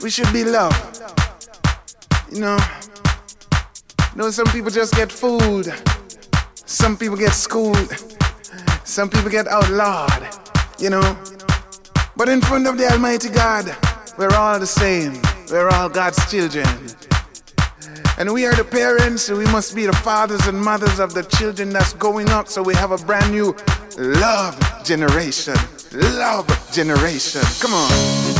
We should be loved. You know, some people just get fooled. Some people get schooled. Some people get outlawed, you know. But in front of the Almighty God, we're all the same. We're all God's children. And we are the parents, so we must be the fathers and mothers of the children that's going up, so we have a brand new love generation. Love generation. Come on.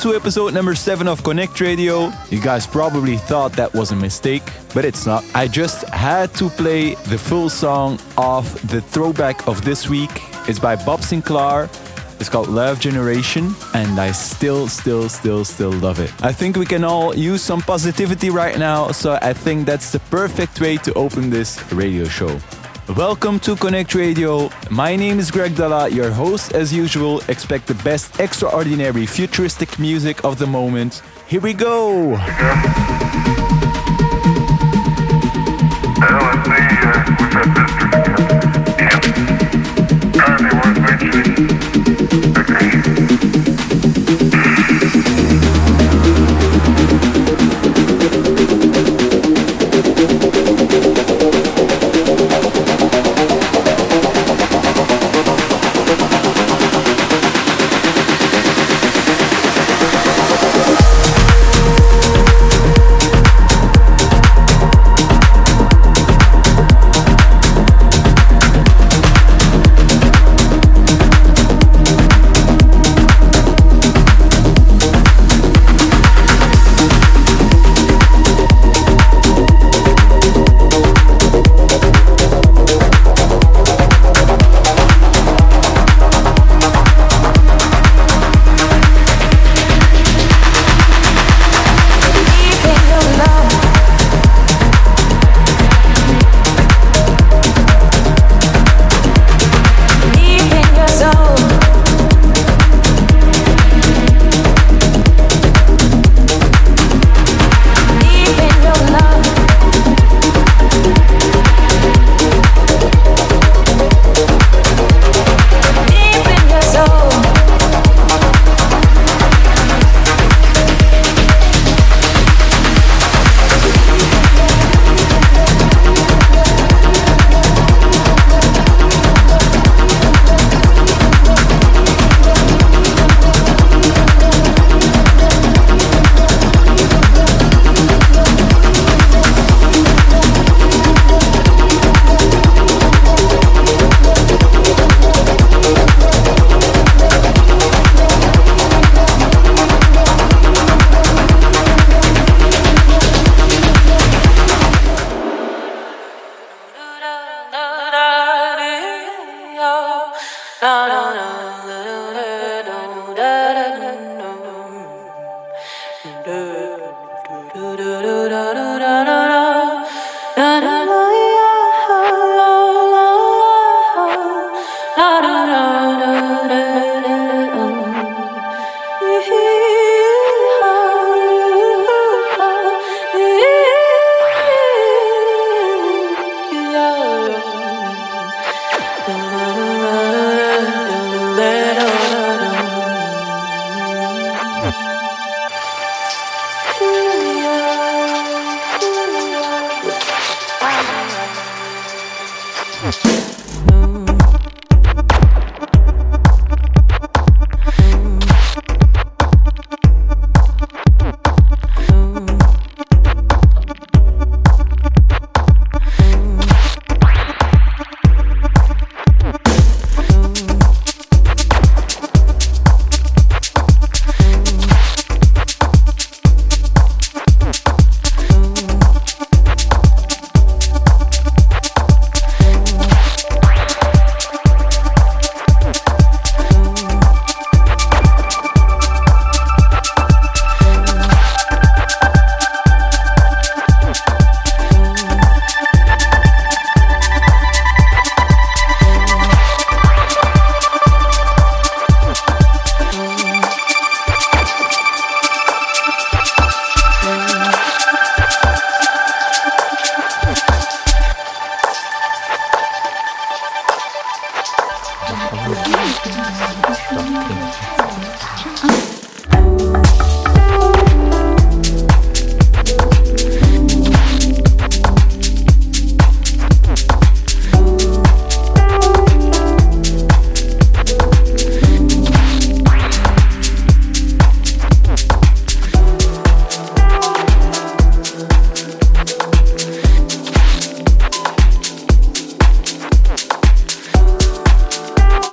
to episode number 7 of CONNCT Radio. You guys probably thought that was a mistake, but it's not. I just had to play the full song of the throwback of this week. It's by Bob Sinclar. It's called Love Generation, and I still love it. I think we can all use some positivity right now, so I think that's the perfect way to open this radio show. Welcome to CONNCT Radio. My name is Greg Dela, your host as usual. Expect the best extraordinary futuristic music of the moment. Here we go!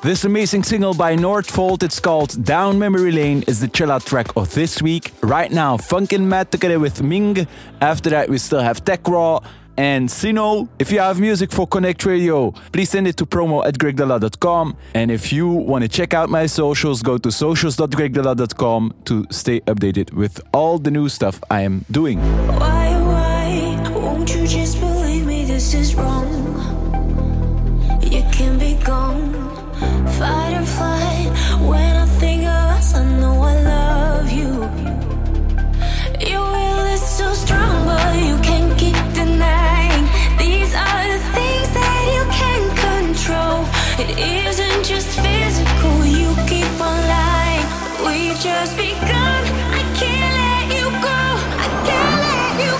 This amazing single by Nordfold, it's called Down Memory Lane, is the chill out track of this week. Right now, Funkin Matt together with Ming. After that, we still have Tech Raw and Sino. If you have music for Connect Radio, please send it to promo@gregdala.com. And if you want to check out my socials, go to socials.gregdala.com to stay updated with all the new stuff I am doing. Why won't you just believe me? This is wrong. You can be gone. Fight or flight. When I think of us, I know I love you. Your will is so strong, but you can't keep denying. These are the things that you can't control. It isn't just physical, you keep on lying. We've just begun. I can't let you go. I can't let you go.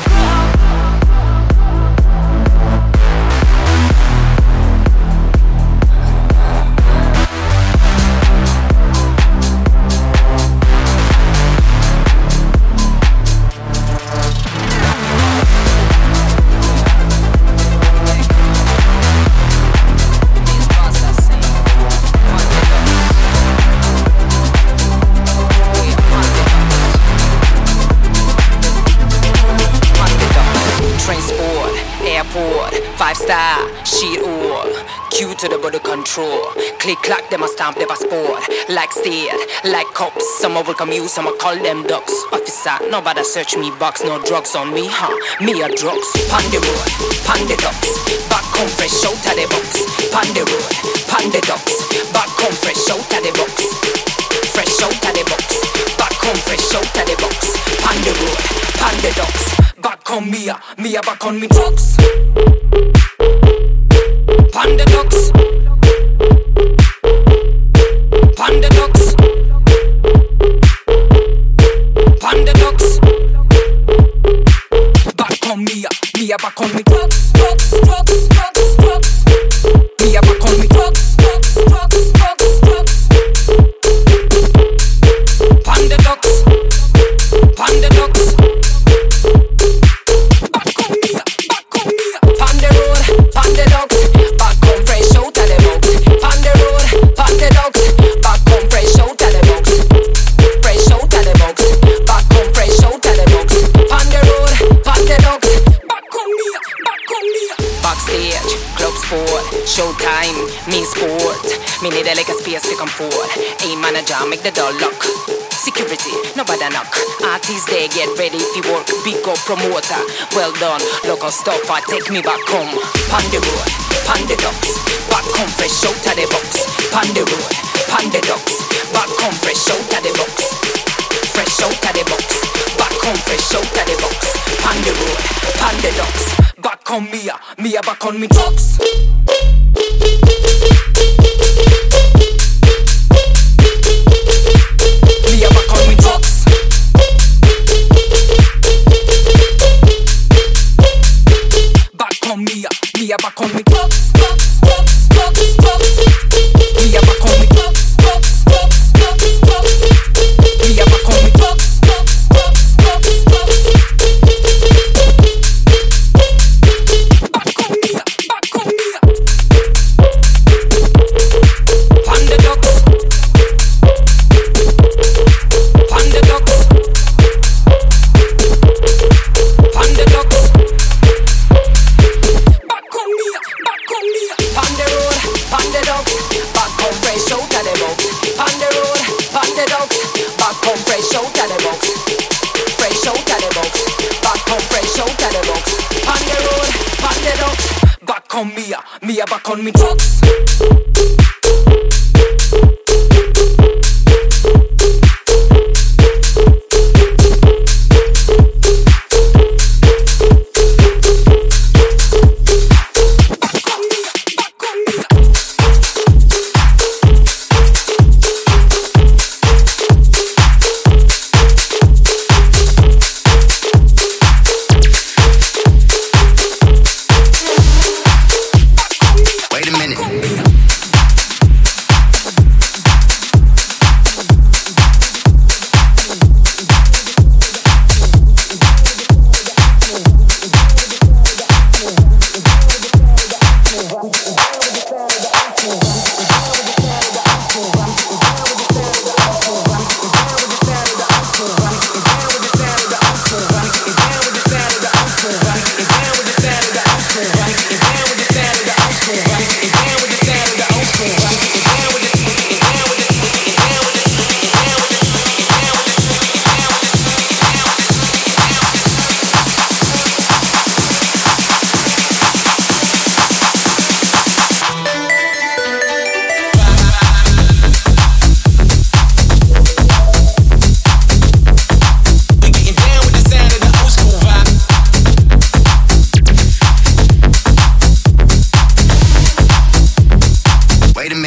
Five-star, she all cue to the border control. Click-clack, them a stamp, them a sport. Like steel, like cops. Some a welcome you, some a call them ducks. Officer, nobody search me box. No drugs on me, huh? Me a drugs. Panda road, panda ducks. Back home fresh, out of the box. Panda road, panda ducks. Back home fresh, out of the box. Fresh out of the box. Back home fresh, out of the box. Panda road, panda ducks. Back home, me a back on me drugs. Panda ducks, panda ducks, panda ducks. Back on me a back on me ducks, ducks, ducks, ducks, ducks. Me a back on me ducks, ducks, ducks, ducks, ducks. Panda ducks, panda ducks. Back on me, panda road, panda ducks. Showtime, me sport. Me need a like a space to come forward. A manager, make the door lock. Security, nobody knock. Artists, they get ready if you work. Big up promoter, well done. Local stopper, take me back home. Panda road, panda ducks. Back home fresh out of the box. Panda road, panda ducks. Back home fresh out of the box. Fresh out of the box. Back home fresh out of the box. Panda road, panda ducks. Back home me a back on me ducks. Me a back on me drugs. Back on me a back on me drugs. Drugs, drugs, drugs, drugs. Me a back on me drugs, drugs, drugs, drugs, drugs. Me a back on me drugs, drugs, drugs, drugs, drugs. Back on me, back on me.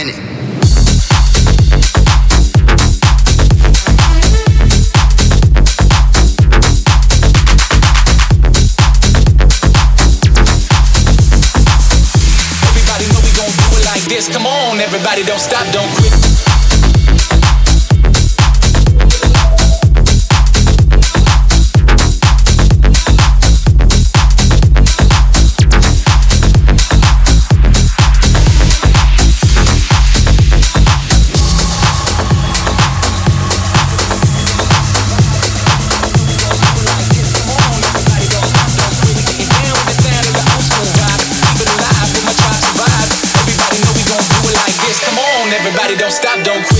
minute. Everybody know we gon' do it like this. Come on, everybody, don't stop, don't quit. Don't stop, don't quit.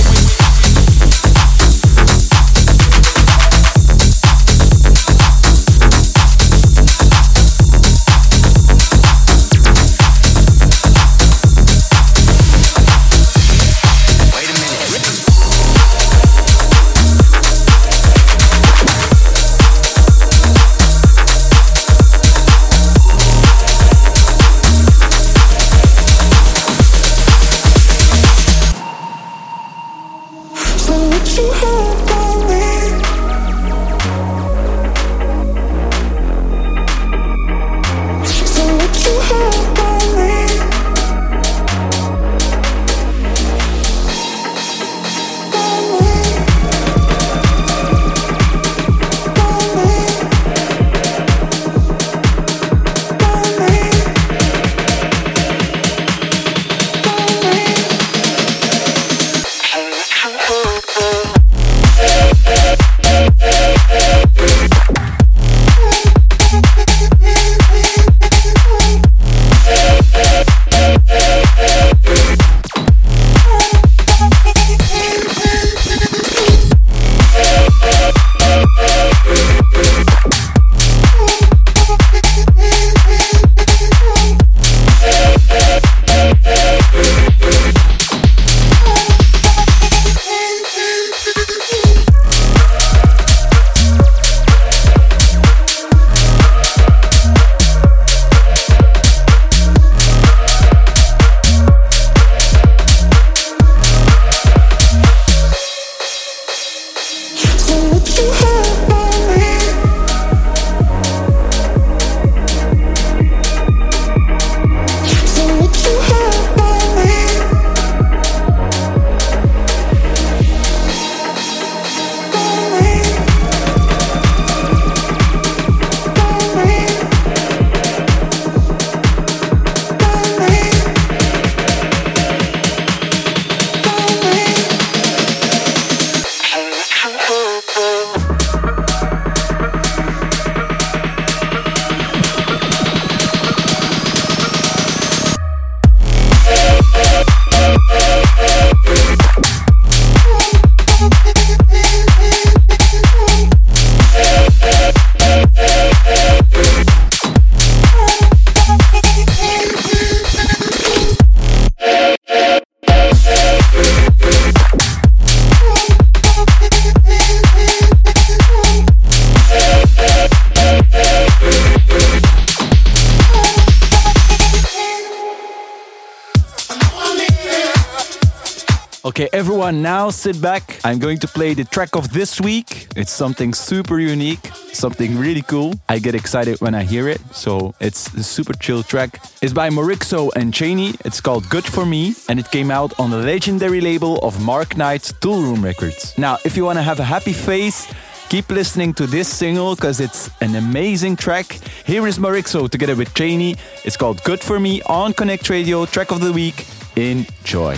Okay, everyone, now sit back. I'm going to play the track of this week. It's something super unique, something really cool. I get excited when I hear it, so it's a super chill track. It's by Morixo and Chaney. It's called Good For Me, and it came out on the legendary label of Mark Knight's Toolroom Records. Now, if you want to have a happy face, keep listening to this single because it's an amazing track. Here is Morixo together with Chaney. It's called Good For Me on CONNCT Radio, track of the week. Enjoy.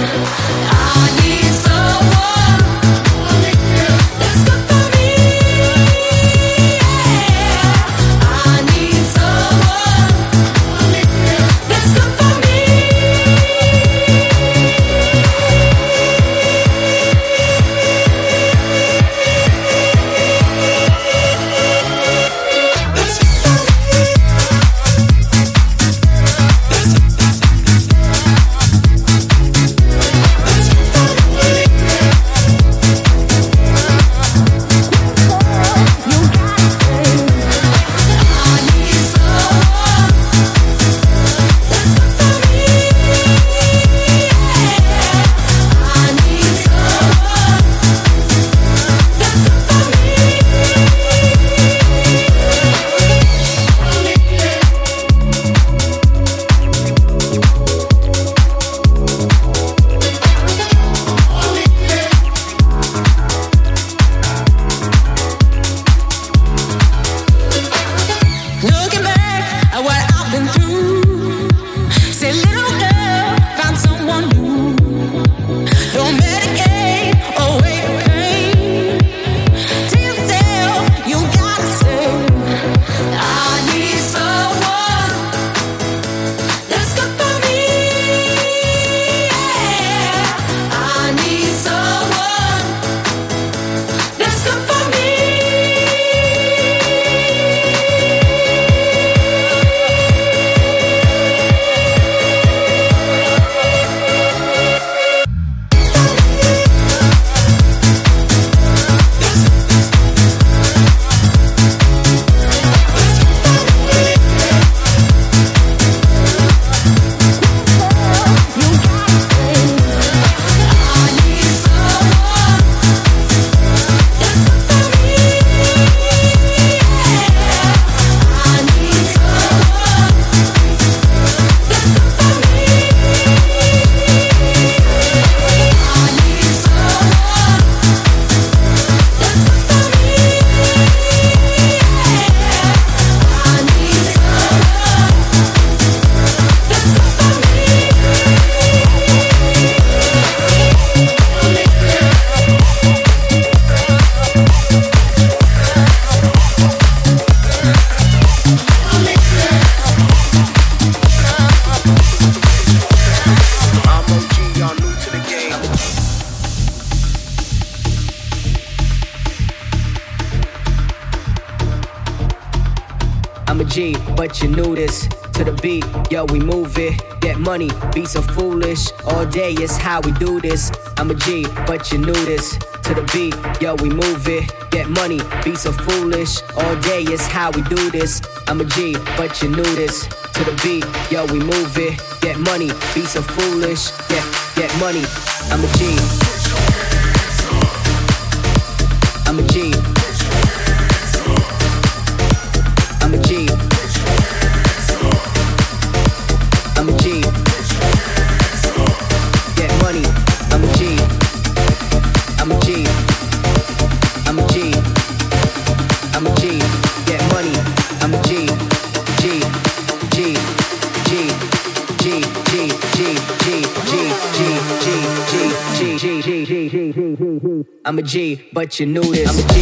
I need someone G, but you knew this. To the beat, yo, we move it. That money be so foolish. All day is how we do this. I'm a G, but you knew this. To the beat, yo, we move it. That money be so foolish. All day is how we do this. I'm a G, but you knew this. To the beat, yo, we move it. That money be so foolish. That money, I'm a G. I'm a G. I'm a G. I'm a G. That money, I'm a G. I'm a G. I'm a G. I'm a G. That money, I'm a G. G. G. G. G. G. G. G. G. G. G. G. G. G. G. G. I'm a G, but you knew this. I'm a G.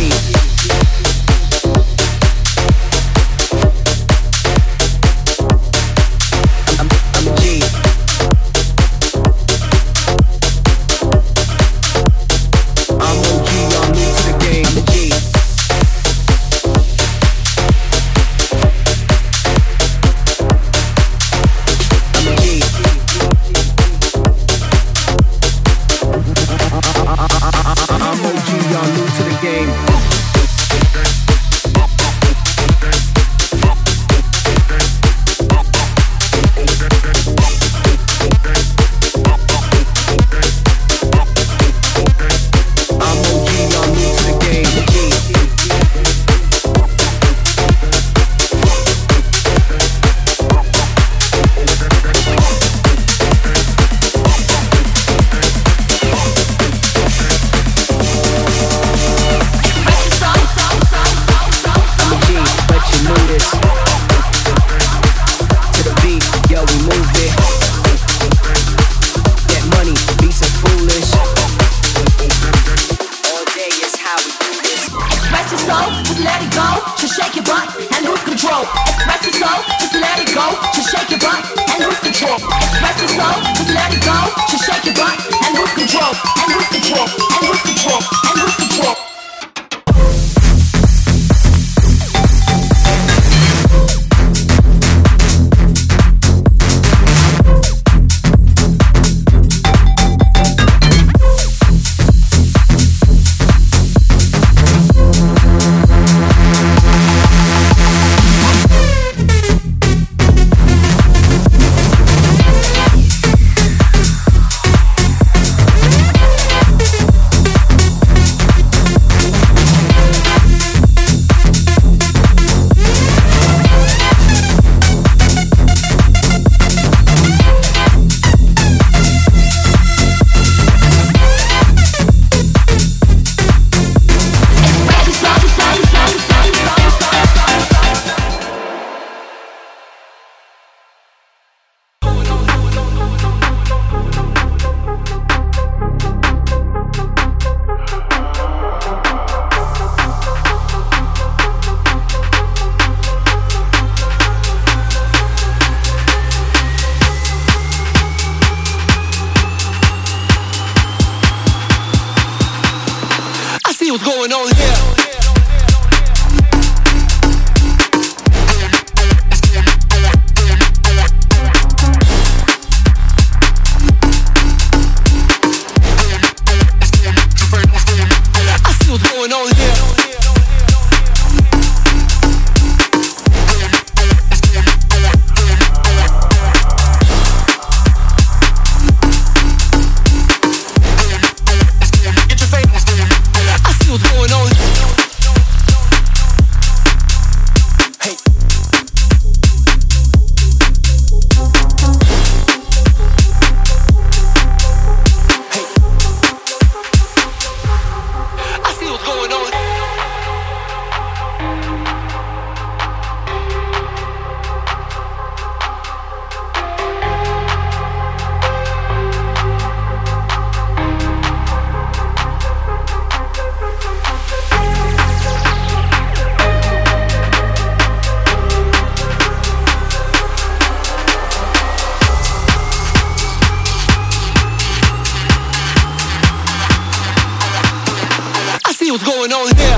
What's going on here?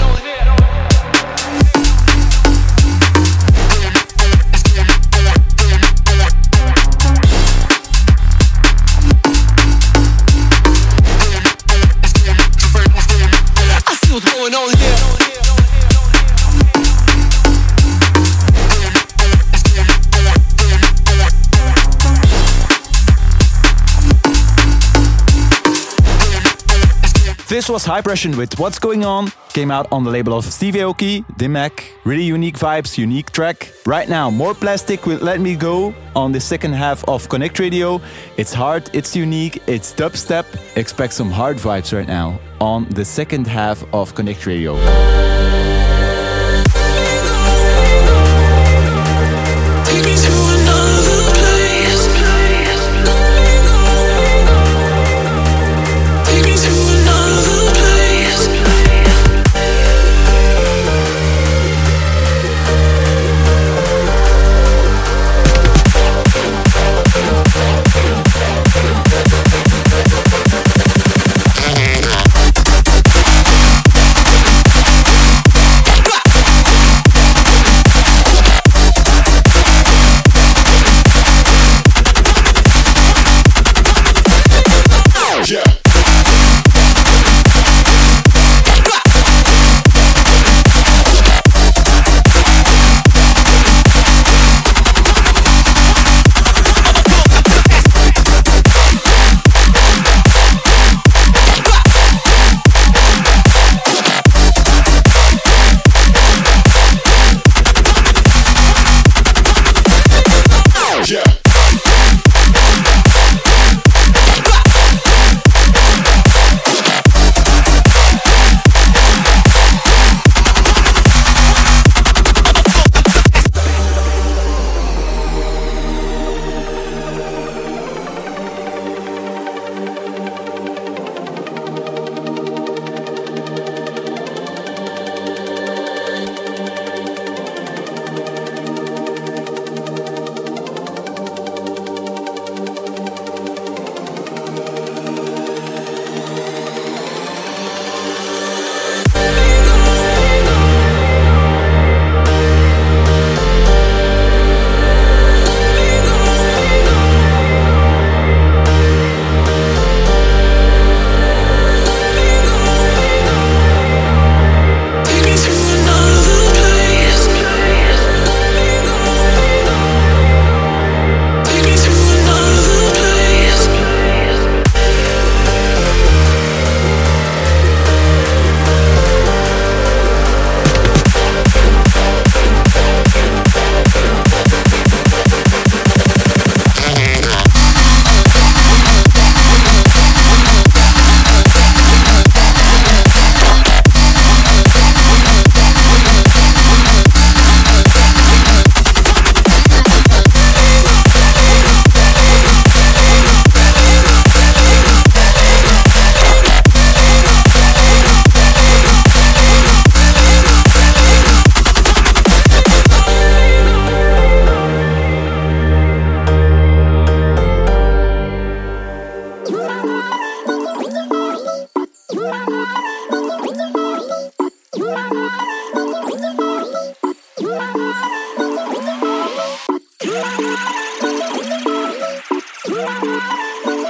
going on here? This was Hypression with What's Going On, came out on the label of Steve Aoki, Dim Mak. Really unique vibes, unique track. Right now, More Plastic with Let Me Go on the second half of CONNCT Radio. It's hard, it's unique, it's dubstep. Expect some hard vibes right now on the second half of CONNCT Radio.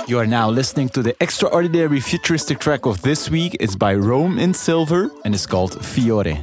You are now listening to the extraordinary futuristic track of this week. It's by Rome in Silver and it's called Fiore.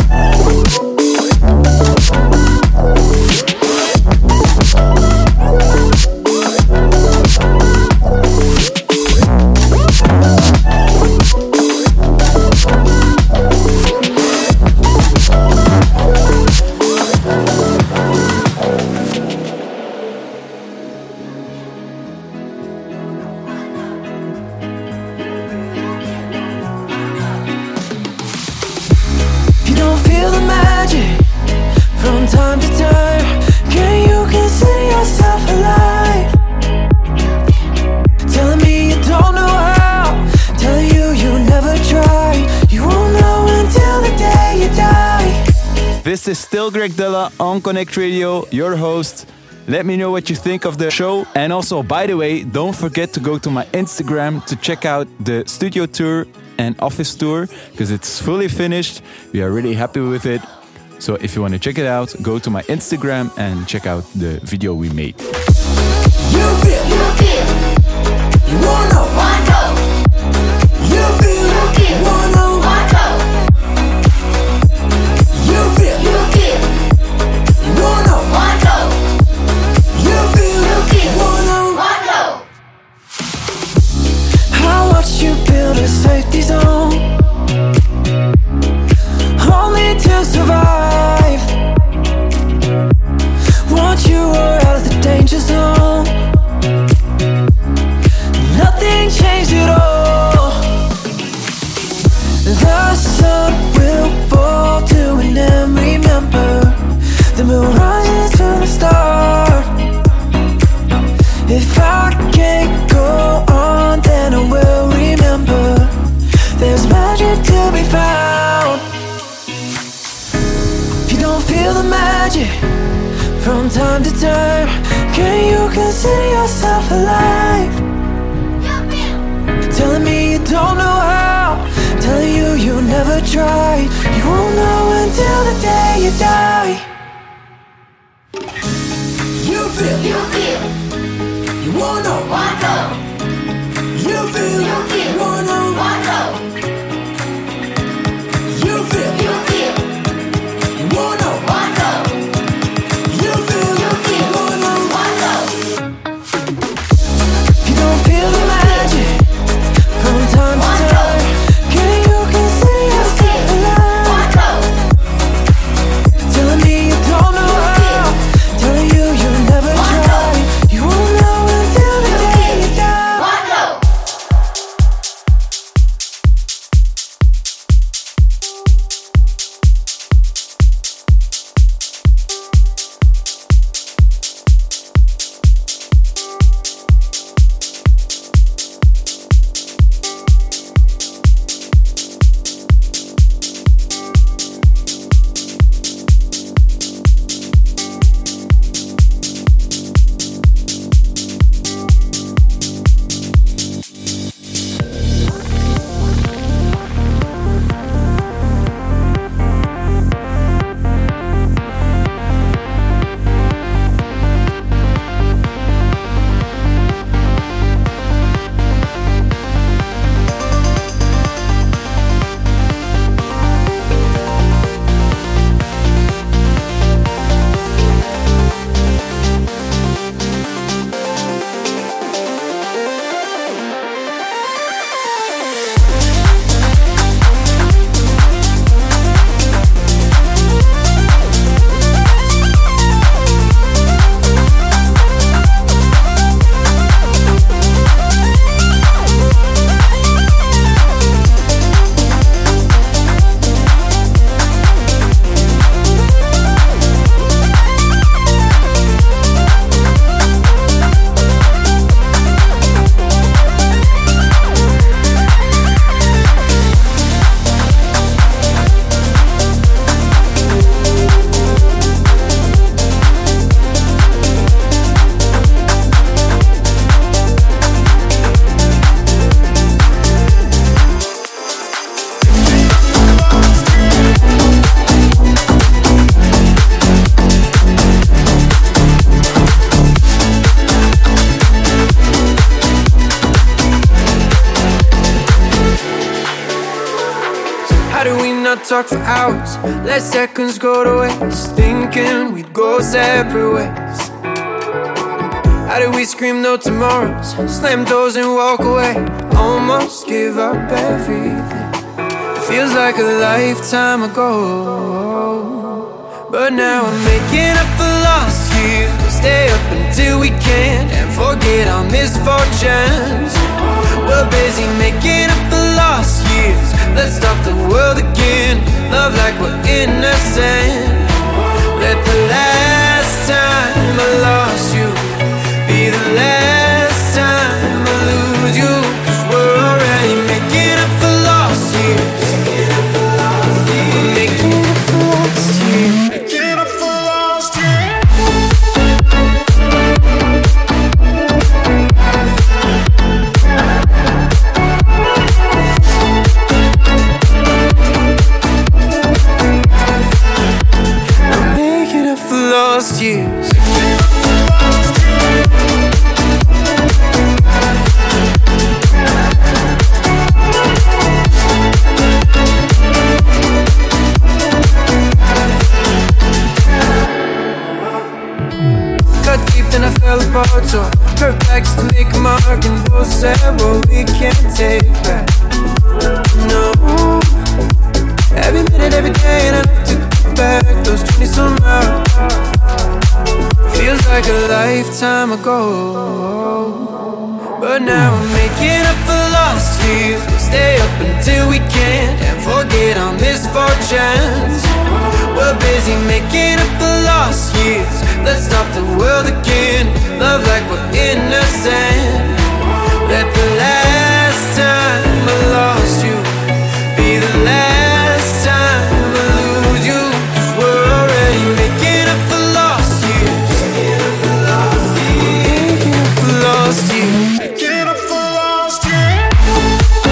This is still Greg Dela on CONNCT Radio, your host. Let me know what you think of the show. And also, by the way, don't forget to go to my Instagram to check out the studio tour and office tour, because it's fully finished. We are really happy with it. So if you want to check it out, go to my Instagram and check out the video we made. Talk for hours, let seconds go to waste, thinking we'd go separate ways. How did we scream no tomorrows, slam doors and walk away, almost give up everything? Feels like a lifetime ago, but now I'm making up for lost years. We'll stay up until we can and forget our misfortunes. We're busy making up for lost years. Let's stop the world again. Love like we're innocent. Let the last time I lost you be the last time I lose you. 'Cause we're already making up for lost years. Making up for lost years. mark and we'll say what we can't take back. No, every minute, every day, and I look to go back those 20 some hours. Feels like a lifetime ago, but now I'm making up for lost years. We'll stay up until we can't and forget our misfortunes. We're busy making up for lost years. Let's stop the world again. Love like we're innocent. Let the last time I lost you be the last time I lose you. Cause we're already making up for lost years. Making up for lost years. Making up for lost years. Making up for lost years.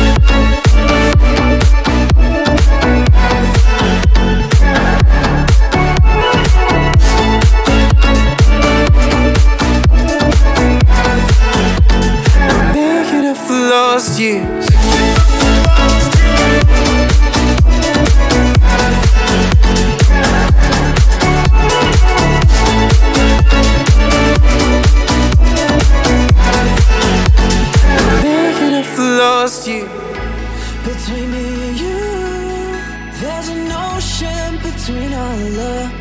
Years. Making up for lost years. Between me and you, there's an ocean between our love.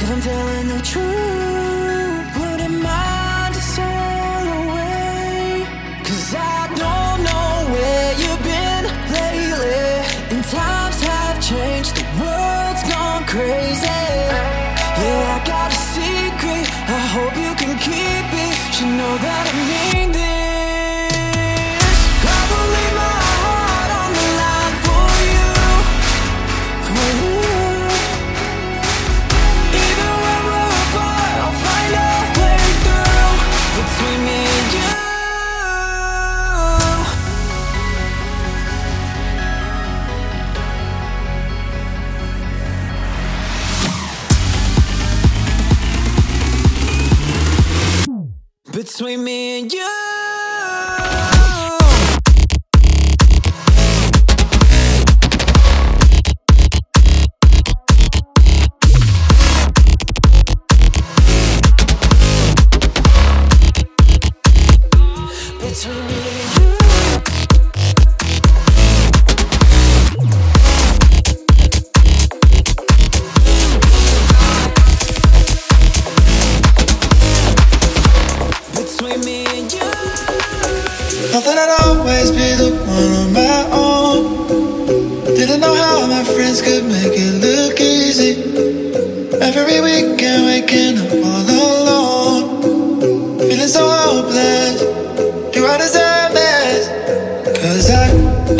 If I'm telling the truth, wouldn't mind to sail away. Cause I don't know where you've been lately, and times have changed, the world's gone crazy. Yeah, I got a secret, I hope you can keep it. You know that I mean this. I will leave my heart on the line for you, for you. Even when we're apart, I'll find a way through between me and you. Between me and you. Between me and you. Nothing, I'd always be the one on my own. Didn't know how my friends could make it look easy. Every weekend waking up all alone, feeling so hopeless. Do I deserve this? Cause I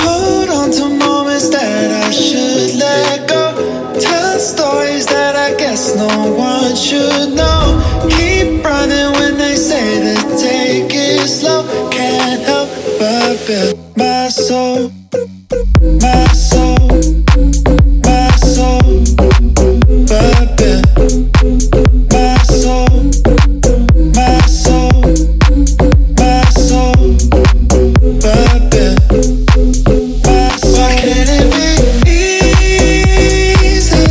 hold on to moments that I should let go. Tell stories that I guess no one should know. Keep running when they say that take it slow. Can't help but feel my soul, my soul, my soul, but feel my soul, my soul, my soul, but feel my soul. Why can't it be easy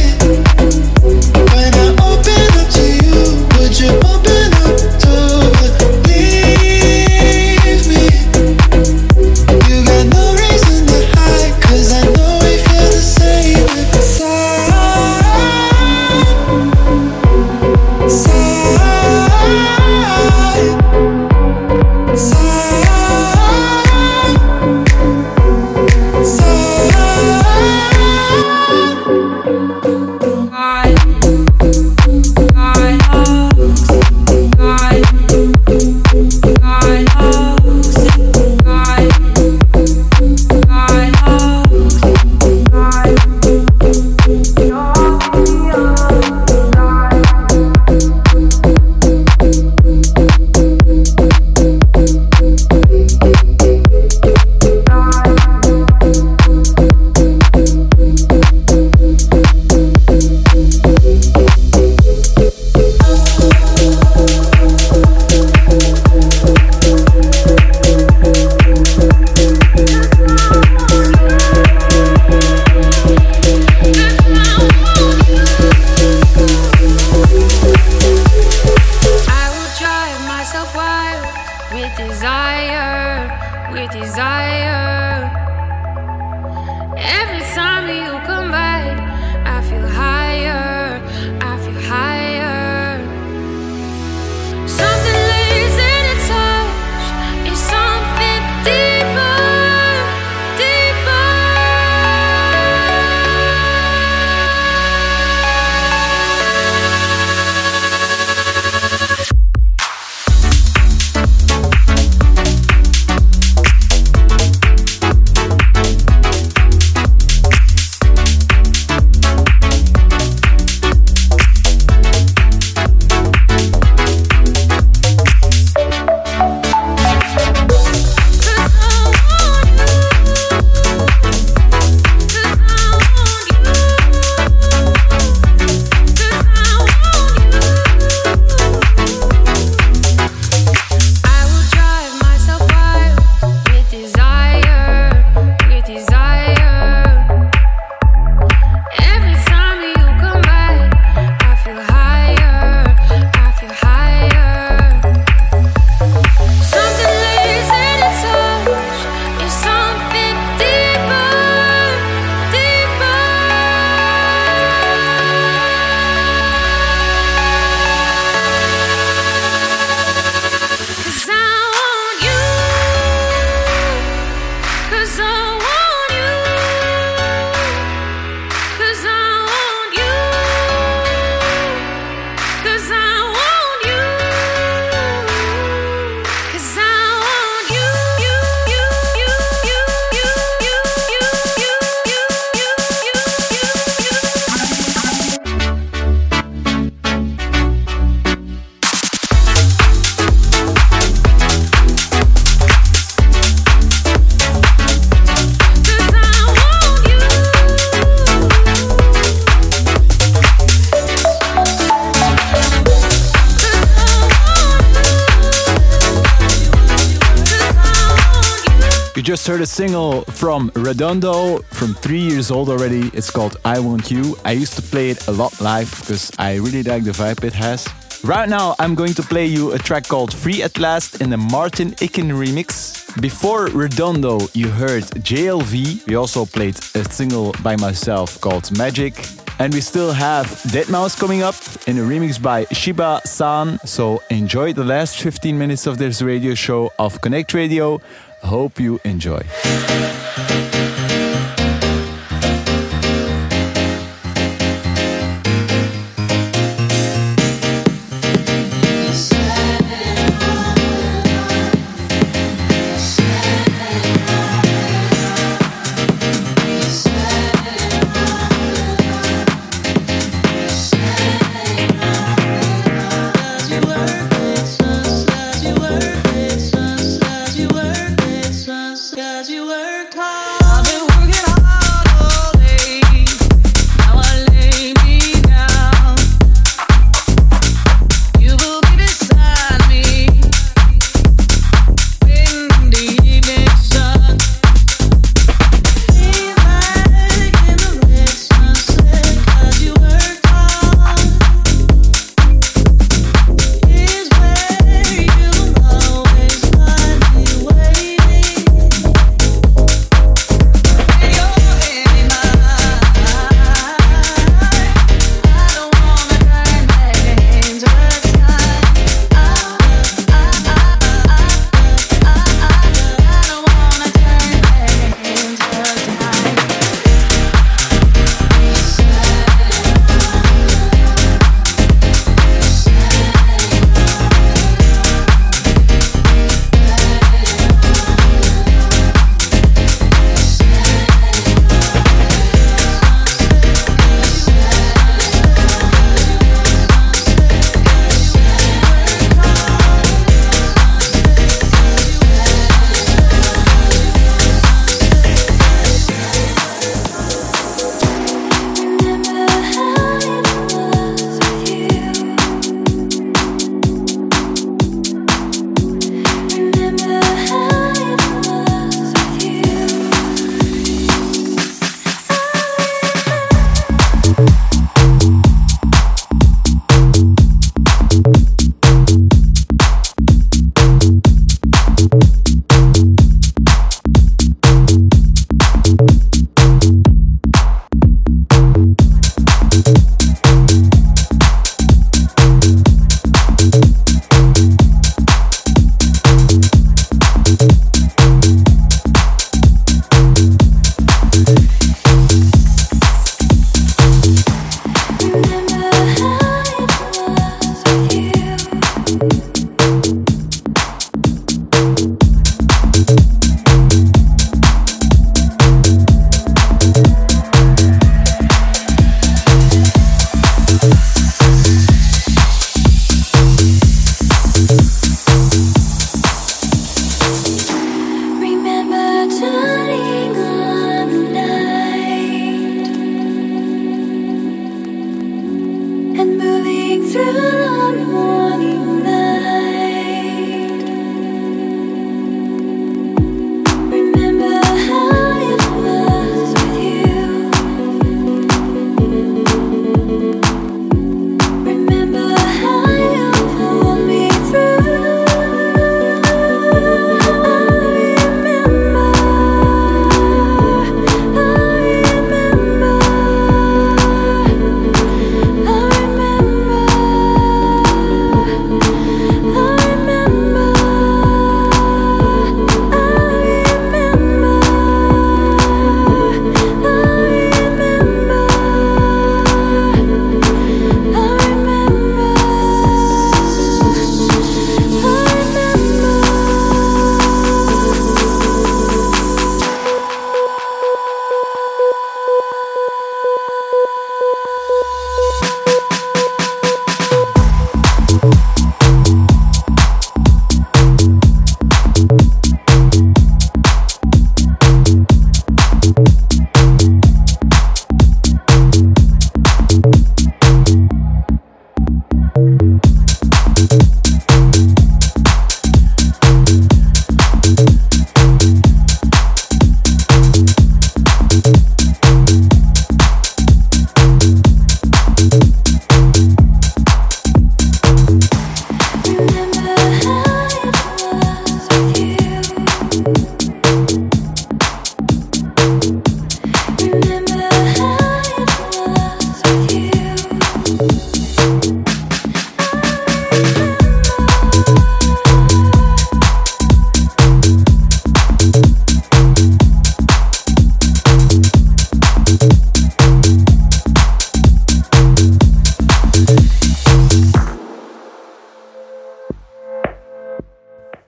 when I open up to you? Would you open up to believe me? You got Just heard a single from Redondo from 3 years old already. It's called I Want You. I used to play it a lot live because I really like the vibe it has. Right now I'm going to play you a track called Free At Last in the Martin Ikin remix. Before Redondo you heard JLV. We also played a single by myself called Magic. And we still have deadmau5 coming up in a remix by Shiba San. So enjoy the last 15 minutes of this radio show of CONNCT Radio. Hope you enjoy.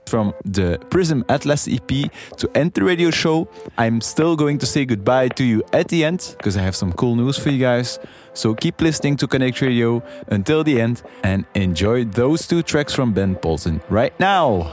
from the Prism Atlas EP to end the radio show. I'm still going to say goodbye to you at the end, because I have some cool news for you guys. So keep listening to CONNCT Radio until the end and enjoy those two tracks from Ben Polzin right now.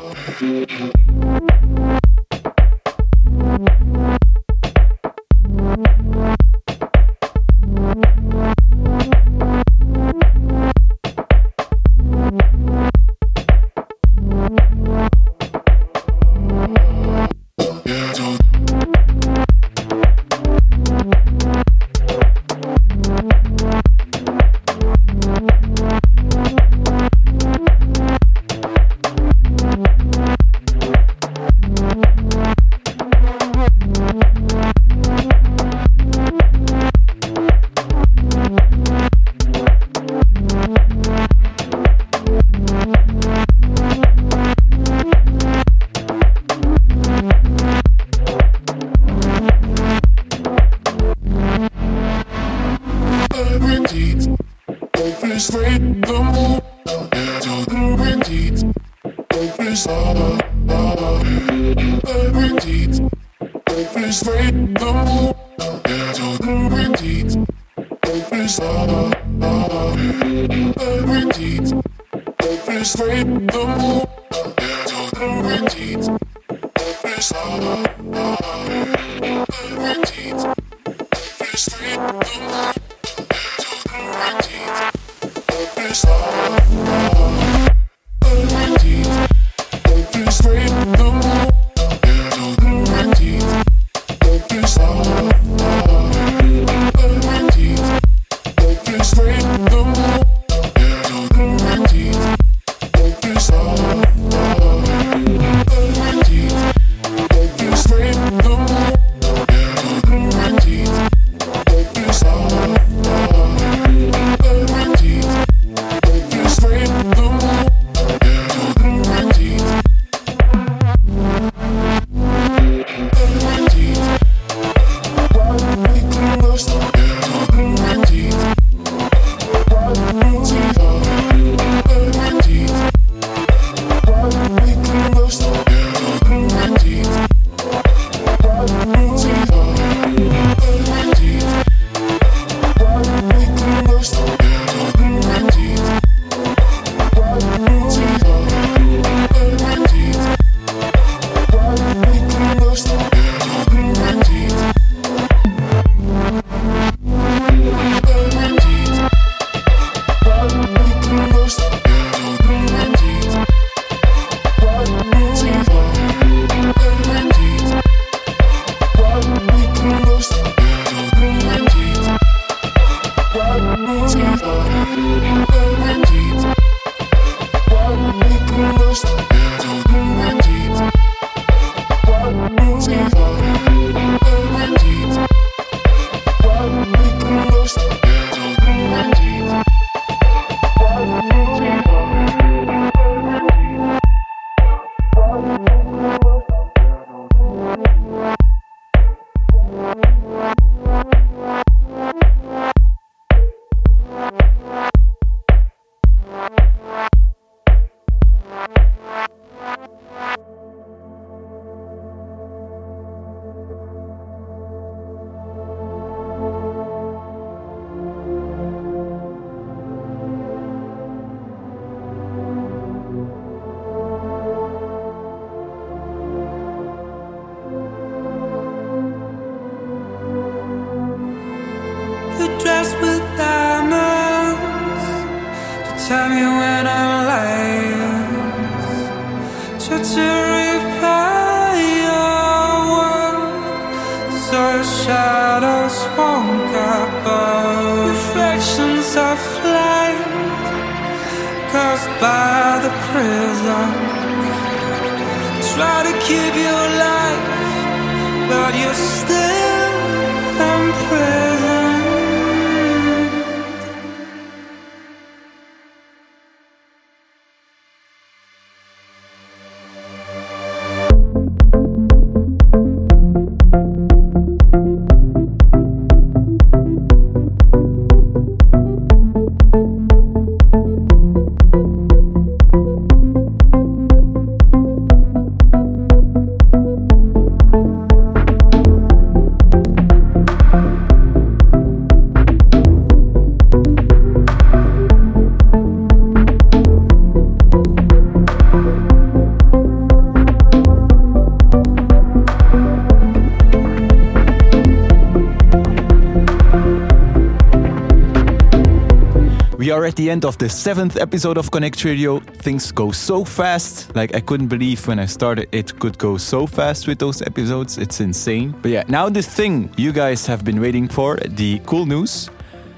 are at the end of the 7th episode of CONNCT Radio. Things go so fast. Like, I couldn't believe when I started it could go so fast with those episodes. It's insane. But yeah, now the thing you guys have been waiting for, the cool news.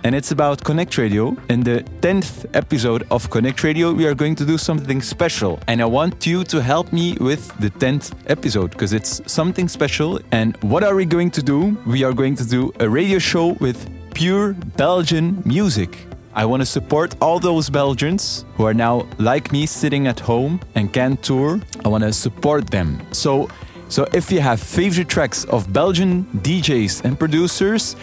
And it's about CONNCT Radio. In the 10th episode of CONNCT Radio, we are going to do something special. And I want you to help me with the 10th episode, because it's something special. And what are we going to do? We are going to do a radio show with pure Belgian music. I want to support all those Belgians who are now, like me, sitting at home and can't tour. I want to support them. So if you have favorite tracks of Belgian DJs and producers,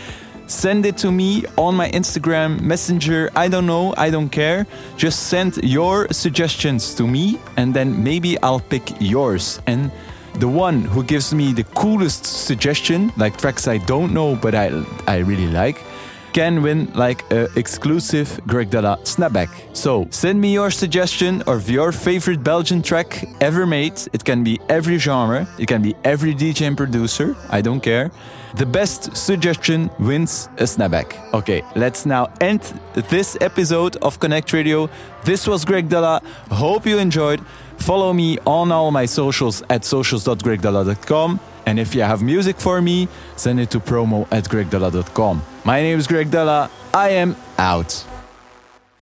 send it to me on my Instagram Messenger. I don't know, I don't care. Just send your suggestions to me and then maybe I'll pick yours. And the one who gives me the coolest suggestion, like tracks I don't know but I really like, can win like an exclusive Greg Dela snapback. So send me your suggestion of your favorite Belgian track ever made. It can be every genre, it can be every DJ and producer, I don't care. The best suggestion wins a snapback. Okay, let's now end this episode of CONNCT Radio. This was Greg Dela. Hope you enjoyed. Follow me on all my socials at socials.gregdala.com. And if you have music for me, send it to promo@gregdala.com. My name is Greg Dela. I am out.